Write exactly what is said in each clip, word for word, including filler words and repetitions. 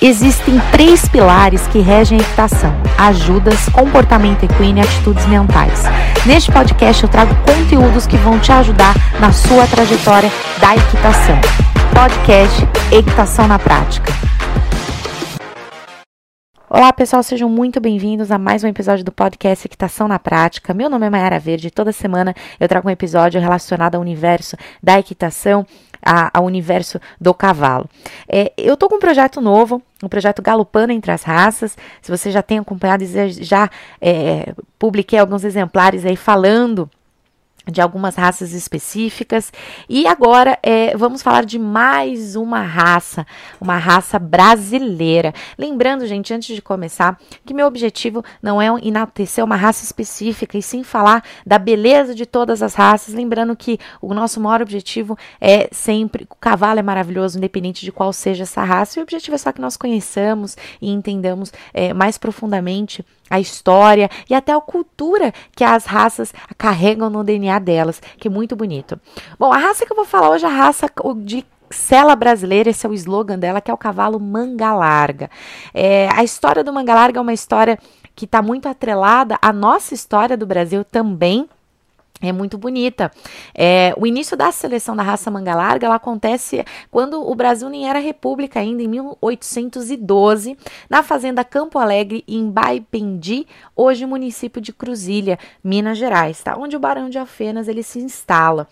Existem três pilares que regem a equitação: ajudas, comportamento equino e atitudes mentais. Neste podcast eu trago conteúdos que vão te ajudar na sua trajetória da equitação. Podcast Equitação na Prática. Olá pessoal, sejam muito bem-vindos a mais um episódio do podcast Equitação na Prática. Meu nome é Mayara Verde e toda semana eu trago um episódio relacionado ao universo da equitação, ao universo do cavalo. É, eu tô com um projeto novo, um projeto Galopando Entre as Raças. Se você já tem acompanhado, já é, publiquei alguns exemplares aí falando de algumas raças específicas, e agora é, vamos falar de mais uma raça, uma raça brasileira. Lembrando, gente, antes de começar, que meu objetivo não é enaltecer uma raça específica, e sim falar da beleza de todas as raças, lembrando que o nosso maior objetivo é sempre, o cavalo é maravilhoso, independente de qual seja essa raça, e o objetivo é só que nós conheçamos e entendamos é, mais profundamente a história e até a cultura que as raças carregam no D N A delas, que é muito bonito. Bom, a raça que eu vou falar hoje é a raça de sela brasileira, esse é o slogan dela, que é o cavalo Mangalarga. É, a história do Mangalarga é uma história que está muito atrelada à nossa história do Brasil também. É muito bonita. É, o início da seleção da raça Mangalarga, ela acontece quando o Brasil nem era república ainda, em mil oitocentos e doze, na fazenda Campo Alegre, em Baependi, hoje município de Cruzília, Minas Gerais, tá? Onde o Barão de Alfenas ele se instala.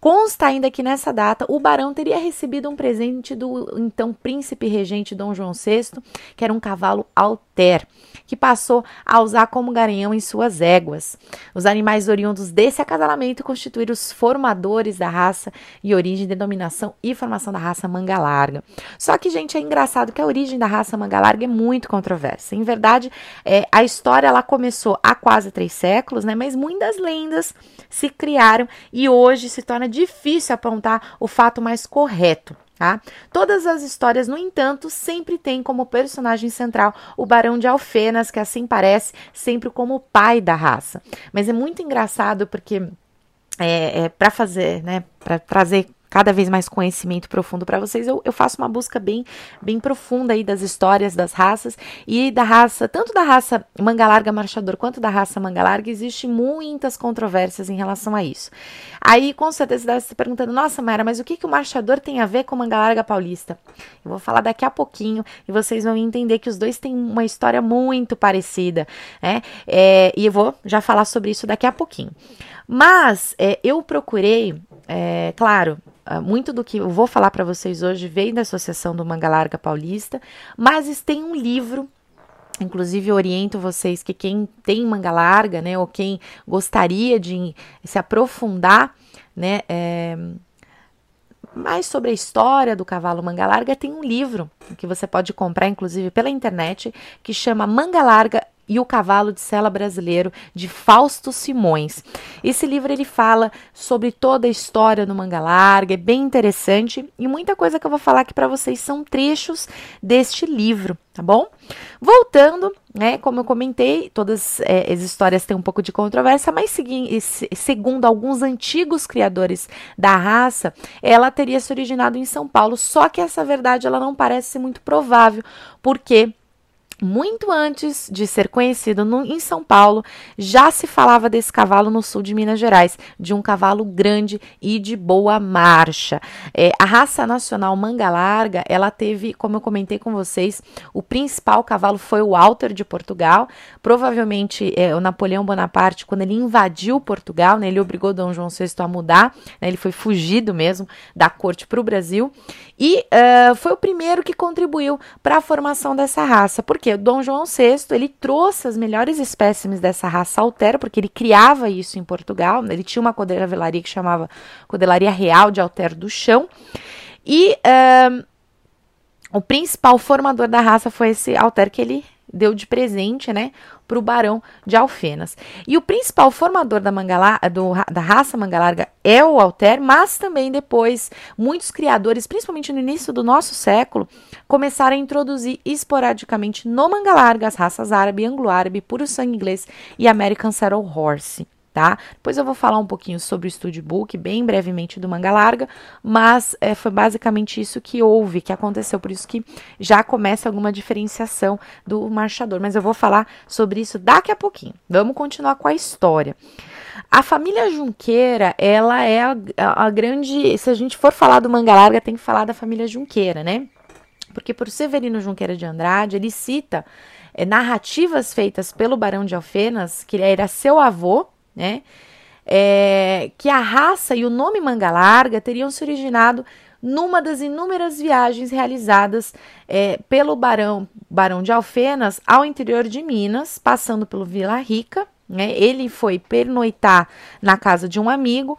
Consta ainda que nessa data o barão teria recebido um presente do então príncipe regente Dom João sexto, que era um cavalo alter, que passou a usar como garanhão em suas éguas. Os animais oriundos desse acasalamento constituíram os formadores da raça e origem, denominação e formação da raça Mangalarga. Só que, gente, é engraçado que a origem da raça Mangalarga é muito controversa. Em verdade, é, a história ela começou há quase três séculos, né? Mas muitas lendas se criaram e hoje se torna difícil apontar o fato mais correto. Tá? Todas as histórias, no entanto, sempre têm como personagem central o Barão de Alfenas, que assim parece sempre como o pai da raça. Mas é muito engraçado porque é, é, para fazer, né, para trazer cada vez mais conhecimento profundo para vocês, eu, eu faço uma busca bem, bem profunda aí das histórias das raças e da raça, tanto da raça Mangalarga Marchador quanto da raça Mangalarga, existe muitas controvérsias em relação a isso. Aí, com certeza, você deve estar perguntando, nossa, Mayara, mas o que, que o Marchador tem a ver com Mangalarga Paulista? Eu vou falar daqui a pouquinho e vocês vão entender que os dois têm uma história muito parecida, né? É, e eu vou já falar sobre isso daqui a pouquinho. Mas, é, eu procurei, é, claro, muito do que eu vou falar para vocês hoje vem da Associação do Mangalarga Paulista, mas tem um livro, inclusive eu oriento vocês que quem tem Mangalarga, né, ou quem gostaria de se aprofundar, né, é, mais sobre a história do cavalo Mangalarga, tem um livro que você pode comprar, inclusive pela internet, que chama Mangalarga e o Cavalo de Sela Brasileiro, de Fausto Simões. Esse livro ele fala sobre toda a história do Mangalarga, é bem interessante, e muita coisa que eu vou falar aqui para vocês são trechos deste livro, tá bom? Voltando, né, como eu comentei, todas é, as histórias têm um pouco de controvérsia, mas segui, segundo alguns antigos criadores da raça, ela teria se originado em São Paulo, só que essa verdade ela não parece ser muito provável, porque muito antes de ser conhecido no, em São Paulo, já se falava desse cavalo no sul de Minas Gerais, de um cavalo grande e de boa marcha. É, a raça nacional Mangalarga, ela teve, como eu comentei com vocês, o principal cavalo foi o Alter de Portugal. Provavelmente é, o Napoleão Bonaparte, quando ele invadiu Portugal, né, ele obrigou Dom João sexto a mudar, né, ele foi fugido mesmo da corte para o Brasil, e uh, foi o primeiro que contribuiu para a formação dessa raça. Por quê? Dom João sexto, ele trouxe as melhores espécimes dessa raça altera, porque ele criava isso em Portugal, ele tinha uma coudelaria que chamava Coudelaria Real de Alter do Chão, e um, o principal formador da raça foi esse alter que ele deu de presente, né, para o Barão de Alfenas. E o principal formador da, mangala, do, da raça Mangalarga é o alter, mas também depois muitos criadores, principalmente no início do nosso século, começaram a introduzir esporadicamente no Mangalarga as raças árabe, anglo-árabe, puro sangue inglês e American Saddle Horse. tá? Depois eu vou falar um pouquinho sobre o Studbook, bem brevemente, do Mangalarga, mas é, foi basicamente isso que houve, que aconteceu, por isso que já começa alguma diferenciação do marchador, mas eu vou falar sobre isso daqui a pouquinho. Vamos continuar com a história. A família Junqueira, ela é a, a, a grande, se a gente for falar do Mangalarga, tem que falar da família Junqueira, né? Porque por Severino Junqueira de Andrade, ele cita é, narrativas feitas pelo Barão de Alfenas, que ele era seu avô, né? É, que a raça e o nome Mangalarga teriam se originado numa das inúmeras viagens realizadas é, pelo Barão, Barão de Alfenas ao interior de Minas, passando pelo Vila Rica, né? Ele foi pernoitar na casa de um amigo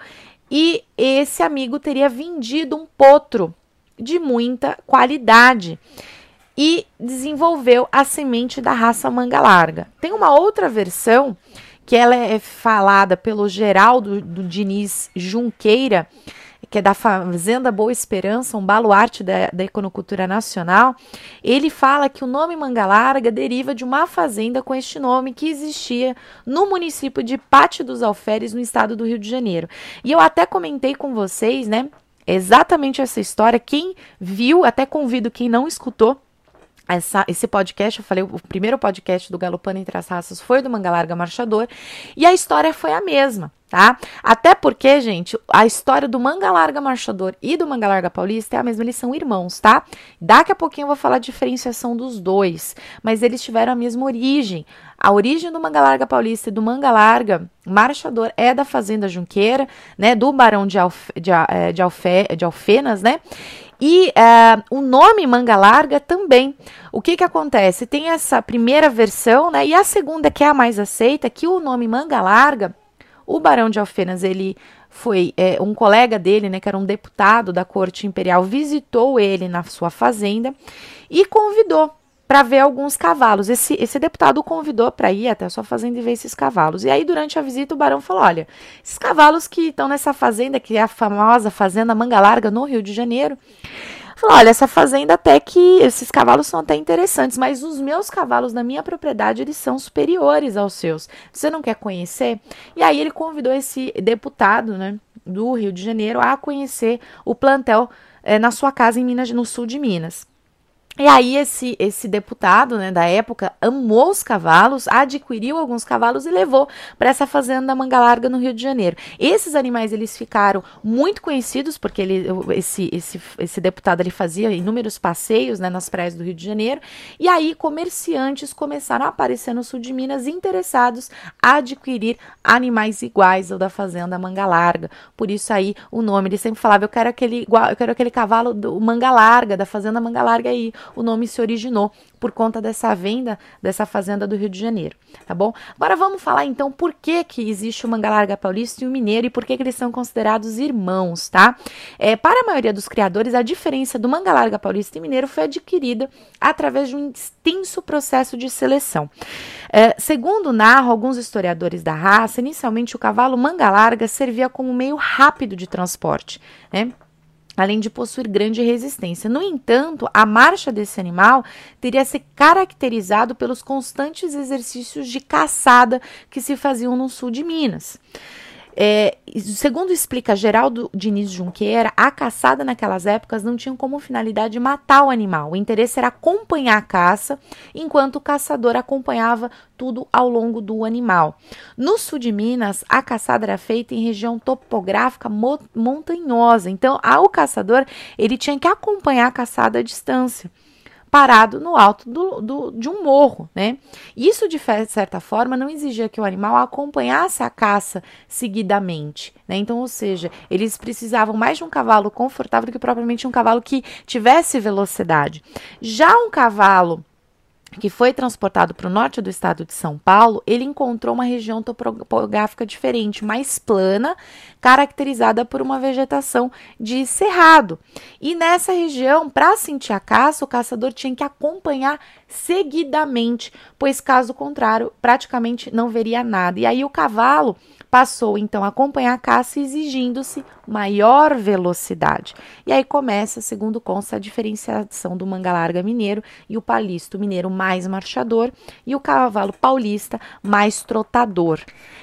e esse amigo teria vendido um potro de muita qualidade e desenvolveu a semente da raça Mangalarga. Tem uma outra versão que ela é falada pelo Geraldo do Diniz Junqueira, que é da Fazenda Boa Esperança, um baluarte da, da econocultura nacional. Ele fala que o nome Mangalarga deriva de uma fazenda com este nome que existia no município de Pátio dos Alferes, no estado do Rio de Janeiro. E eu até comentei com vocês, né? Exatamente essa história, quem viu, até convido quem não escutou essa, esse podcast, eu falei, o primeiro podcast do Galopando Entre as Raças foi do Mangalarga Marchador, e a história foi a mesma, tá? Até porque, gente, a história do Mangalarga Marchador e do Mangalarga Paulista é a mesma, eles são irmãos, tá? Daqui a pouquinho eu vou falar a diferenciação dos dois, mas eles tiveram a mesma origem. A origem do Mangalarga Paulista e do Mangalarga Marchador é da Fazenda Junqueira, né? Do Barão de, Alfe, de, de, Alfe, de Alfenas, né? E uh, o nome Mangalarga também. O que que acontece? Tem essa primeira versão, né? E a segunda, que é a mais aceita, que o nome Mangalarga, o Barão de Alfenas, ele foi é, um colega dele, né, que era um deputado da corte imperial, visitou ele na sua fazenda e convidou para ver alguns cavalos. Esse, esse deputado o convidou para ir até a sua fazenda e ver esses cavalos. E aí, durante a visita, o barão falou, olha, esses cavalos que estão nessa fazenda, que é a famosa Fazenda Mangalarga, no Rio de Janeiro, falou, olha, essa fazenda até que, esses cavalos são até interessantes, mas os meus cavalos na minha propriedade, eles são superiores aos seus. Você não quer conhecer? E aí, ele convidou esse deputado, né, do Rio de Janeiro a conhecer o plantel é, na sua casa em Minas, no sul de Minas. E aí esse, esse deputado, né, da época amou os cavalos, adquiriu alguns cavalos e levou para essa fazenda da Mangalarga no Rio de Janeiro. Esses animais eles ficaram muito conhecidos porque ele, esse, esse, esse deputado ele fazia inúmeros passeios, né, nas praias do Rio de Janeiro. E aí comerciantes começaram a aparecer no sul de Minas interessados a adquirir animais iguais ao da fazenda Mangalarga. Por isso aí o nome, ele sempre falava, eu quero aquele, igual, eu quero aquele cavalo do Mangalarga, da fazenda Mangalarga aí. O nome se originou por conta dessa venda, dessa fazenda do Rio de Janeiro, tá bom? Agora vamos falar então por que que existe o Mangalarga Paulista e o Mineiro e por que que eles são considerados irmãos, tá? É, para a maioria dos criadores, a diferença do Mangalarga Paulista e Mineiro foi adquirida através de um extenso processo de seleção. É, segundo narram alguns historiadores da raça, inicialmente o cavalo Mangalarga servia como meio rápido de transporte, né? Além de possuir grande resistência. No entanto, a marcha desse animal teria se caracterizado pelos constantes exercícios de caçada que se faziam no sul de Minas. É, segundo explica Geraldo Diniz Junqueira, a caçada naquelas épocas não tinha como finalidade matar o animal. O interesse era acompanhar a caça, enquanto o caçador acompanhava tudo ao longo do animal. No sul de Minas, a caçada era feita em região topográfica mo- montanhosa. Então, ao caçador, ele tinha que acompanhar a caçada à distância, parado no alto do, do, de um morro, né? Isso, de certa forma, não exigia que o animal acompanhasse a caça seguidamente, né? Então, ou seja, eles precisavam mais de um cavalo confortável do que propriamente um cavalo que tivesse velocidade. Já um cavalo que foi transportado para o norte do estado de São Paulo, ele encontrou uma região topográfica diferente, mais plana, caracterizada por uma vegetação de cerrado. E nessa região, para sentir a caça, o caçador tinha que acompanhar seguidamente, pois caso contrário, praticamente não veria nada. E aí o cavalo passou então a acompanhar a caça exigindo-se maior velocidade. E aí começa, segundo consta, a diferenciação do mangalarga mineiro e o palisto mineiro mais marchador e o cavalo paulista mais trotador.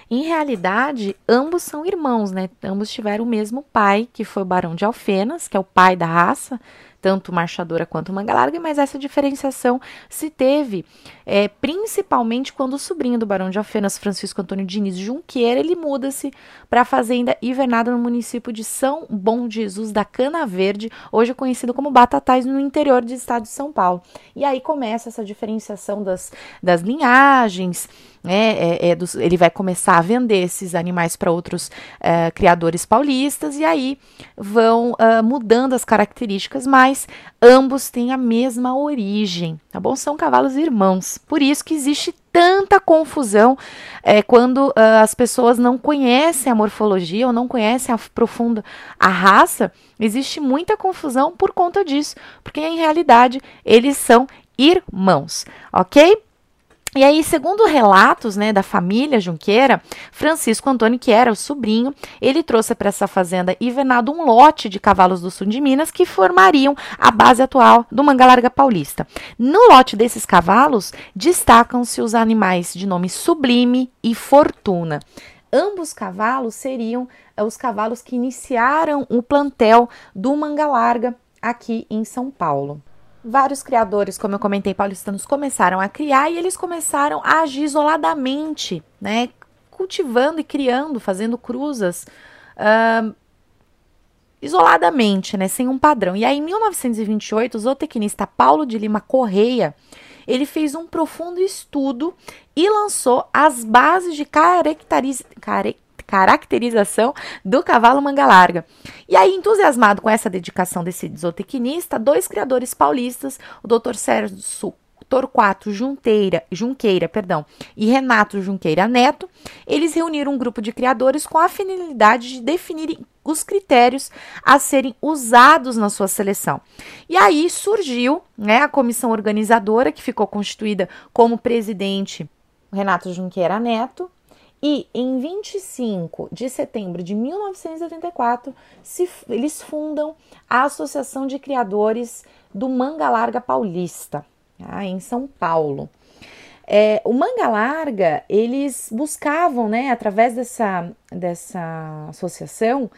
Em realidade, ambos são irmãos, né? Ambos tiveram o mesmo pai, que foi o Barão de Alfenas, que é o pai da raça, tanto marchadora quanto mangalarga, mas essa diferenciação se teve é, principalmente quando o sobrinho do Barão de Alfenas, Francisco Antônio Diniz Junqueira, ele muda-se para a Fazenda Invernada no município de São Bom Jesus da Cana Verde, hoje conhecido como Batatais, no interior do estado de São Paulo. E aí começa essa diferenciação das, das linhagens, né? É, é, dos, ele vai começar a vender esses animais para outros é, criadores paulistas, e aí vão é, mudando as características, mas ambos têm a mesma origem, tá bom? São cavalos irmãos, por isso que existe tanta confusão é, quando uh, as pessoas não conhecem a morfologia ou não conhecem a profunda a raça, existe muita confusão por conta disso, porque em realidade eles são irmãos, ok? E aí, segundo relatos, né, da família Junqueira, Francisco Antônio, que era o sobrinho, ele trouxe para essa fazenda invernada um lote de cavalos do sul de Minas que formariam a base atual do Mangalarga Paulista. No lote desses cavalos, destacam-se os animais de nome Sublime e Fortuna. Ambos cavalos seriam os cavalos que iniciaram o plantel do Mangalarga aqui em São Paulo. Vários criadores, como eu comentei, paulistanos, começaram a criar e eles começaram a agir isoladamente, né? Cultivando e criando, fazendo cruzas uh, isoladamente, né? Sem um padrão. E aí, em mil novecentos e vinte e oito, o zootecnista Paulo de Lima Correia, ele fez um profundo estudo e lançou as bases de caracteriz... Care... caracterização do cavalo mangalarga. E aí, entusiasmado com essa dedicação desse zootecnista, dois criadores paulistas, o doutor Sérgio Torquato Junqueira, Junqueira perdão, e Renato Junqueira Neto, eles reuniram um grupo de criadores com a finalidade de definir os critérios a serem usados na sua seleção. E aí surgiu, né, a comissão organizadora, que ficou constituída como presidente Renato Junqueira Neto, e em vinte e cinco de setembro de mil novecentos e oitenta e quatro, se, eles fundam a Associação de Criadores do Mangalarga Paulista, tá, em São Paulo. É, o Mangalarga, eles buscavam, né, através dessa, dessa associação,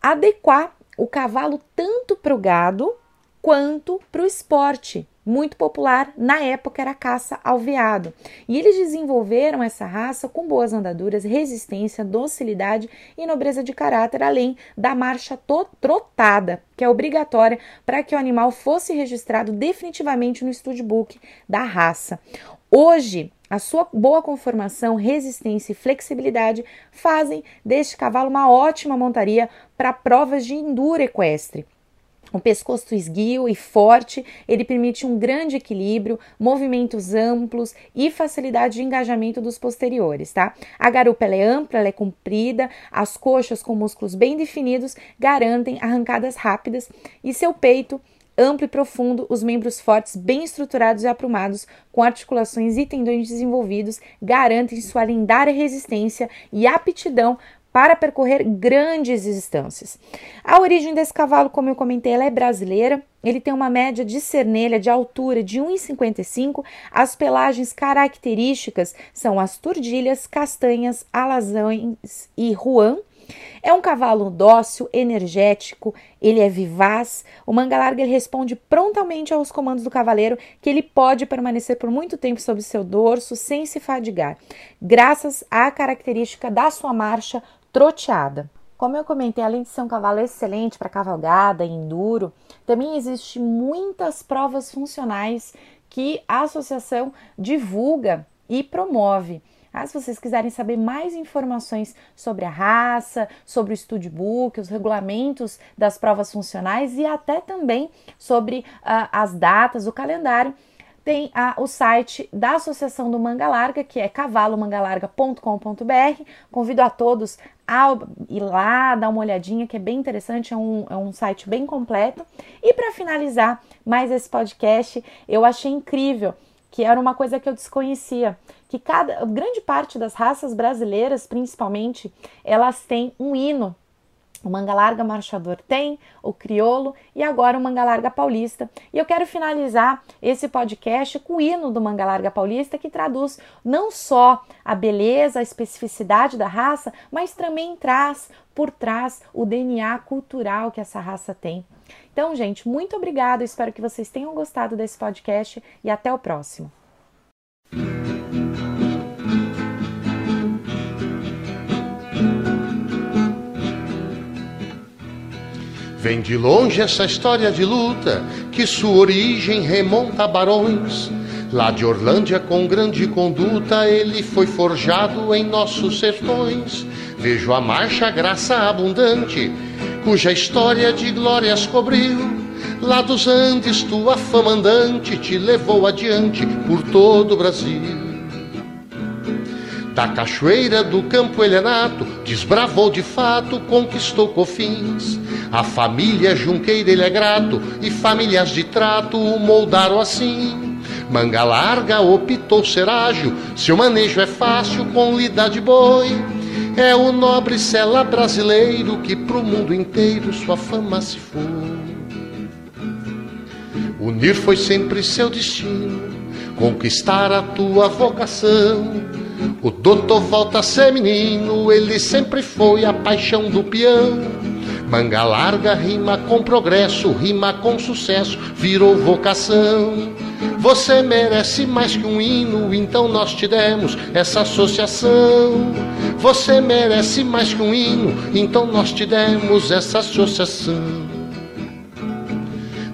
adequar o cavalo tanto para o gado quanto para o esporte. Muito popular, na época era a caça ao veado. E eles desenvolveram essa raça com boas andaduras, resistência, docilidade e nobreza de caráter, além da marcha trotada, que é obrigatória para que o animal fosse registrado definitivamente no studbook da raça. Hoje, a sua boa conformação, resistência e flexibilidade fazem deste cavalo uma ótima montaria para provas de enduro equestre. Um pescoço esguio e forte, ele permite um grande equilíbrio, movimentos amplos e facilidade de engajamento dos posteriores, tá? A garupa ela é ampla, ela é comprida, as coxas com músculos bem definidos garantem arrancadas rápidas e seu peito amplo e profundo, os membros fortes, bem estruturados e aprumados, com articulações e tendões desenvolvidos, garantem sua lendária resistência e aptidão para percorrer grandes distâncias. A origem desse cavalo, como eu comentei, ela é brasileira. Ele tem uma média de cernelha de altura de um metro e cinquenta e cinco. As pelagens características são as turdilhas, castanhas, alazães e ruan. É um cavalo dócil, energético, ele é vivaz. O mangalarga ele responde prontamente aos comandos do cavaleiro, que ele pode permanecer por muito tempo sob seu dorso sem se fadigar, graças à característica da sua marcha troteada. Como eu comentei, além de ser um cavalo excelente para cavalgada e enduro, também existem muitas provas funcionais que a associação divulga e promove. Ah, se vocês quiserem saber mais informações sobre a raça, sobre o studbook, os regulamentos das provas funcionais e até também sobre uh, as datas, o calendário, tem uh, o site da Associação do Mangalarga, que é cavalo mangalarga ponto com ponto b r. Convido a todos a ir lá, dar uma olhadinha, que é bem interessante, é um, é um site bem completo. E para finalizar mais esse podcast, eu achei incrível que era uma coisa que eu desconhecia, que cada, grande parte das raças brasileiras, principalmente, elas têm um hino. O Mangalarga Marchador tem, o Criolo e agora o Mangalarga Paulista. E eu quero finalizar esse podcast com o hino do Mangalarga Paulista, que traduz não só a beleza, a especificidade da raça, mas também traz por trás o D N A cultural que essa raça tem. Então, gente, muito obrigada. Espero que vocês tenham gostado desse podcast e até o próximo. Vem de longe essa história de luta, que sua origem remonta a barões. Lá de Orlândia, com grande conduta, ele foi forjado em nossos sertões. Vejo a marcha, graça abundante, cuja história de glórias cobriu. Lá dos Andes, tua fama andante te levou adiante por todo o Brasil. Da cachoeira do Campo Helenato, desbravou de fato, conquistou Cofins. A família Junqueira ele é grato, e famílias de trato o moldaram assim. Mangalarga optou ser ágil, seu manejo é fácil com lida de boi. É o nobre sela brasileiro que pro mundo inteiro sua fama se foi. Unir foi sempre seu destino, conquistar a tua vocação. O doutor volta a ser menino, ele sempre foi a paixão do peão. Mangalarga rima com progresso, rima com sucesso, virou vocação. Você merece mais que um hino, então nós te demos essa associação. Você merece mais que um hino, então nós te demos essa associação.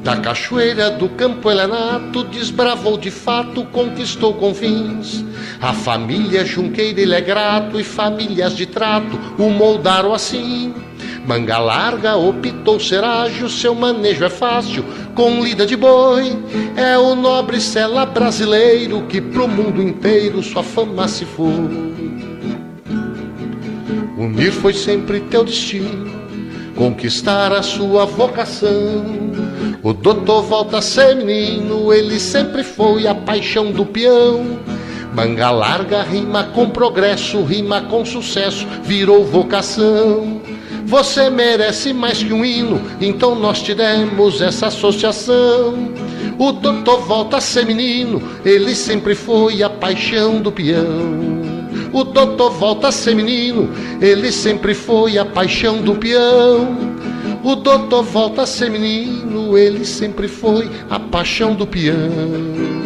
Da cachoeira do Campo Helenato, desbravou de fato, conquistou Confins. A família Junqueira ele é grato, e famílias de trato o moldaram assim. Mangalarga optou ser ágil, seu manejo é fácil, com lida de boi. É o nobre sela brasileiro que pro mundo inteiro sua fama se foi. Unir foi sempre teu destino, conquistar a sua vocação. O doutor volta a ser menino, ele sempre foi a paixão do peão. Mangalarga rima com progresso, rima com sucesso, virou vocação. Você merece mais que um hino, então nós te demos essa associação. O doutor volta a ser menino, ele sempre foi a paixão do peão. O doutor volta a ser menino, ele sempre foi a paixão do peão. O doutor volta a ser menino, ele sempre foi a paixão do peão.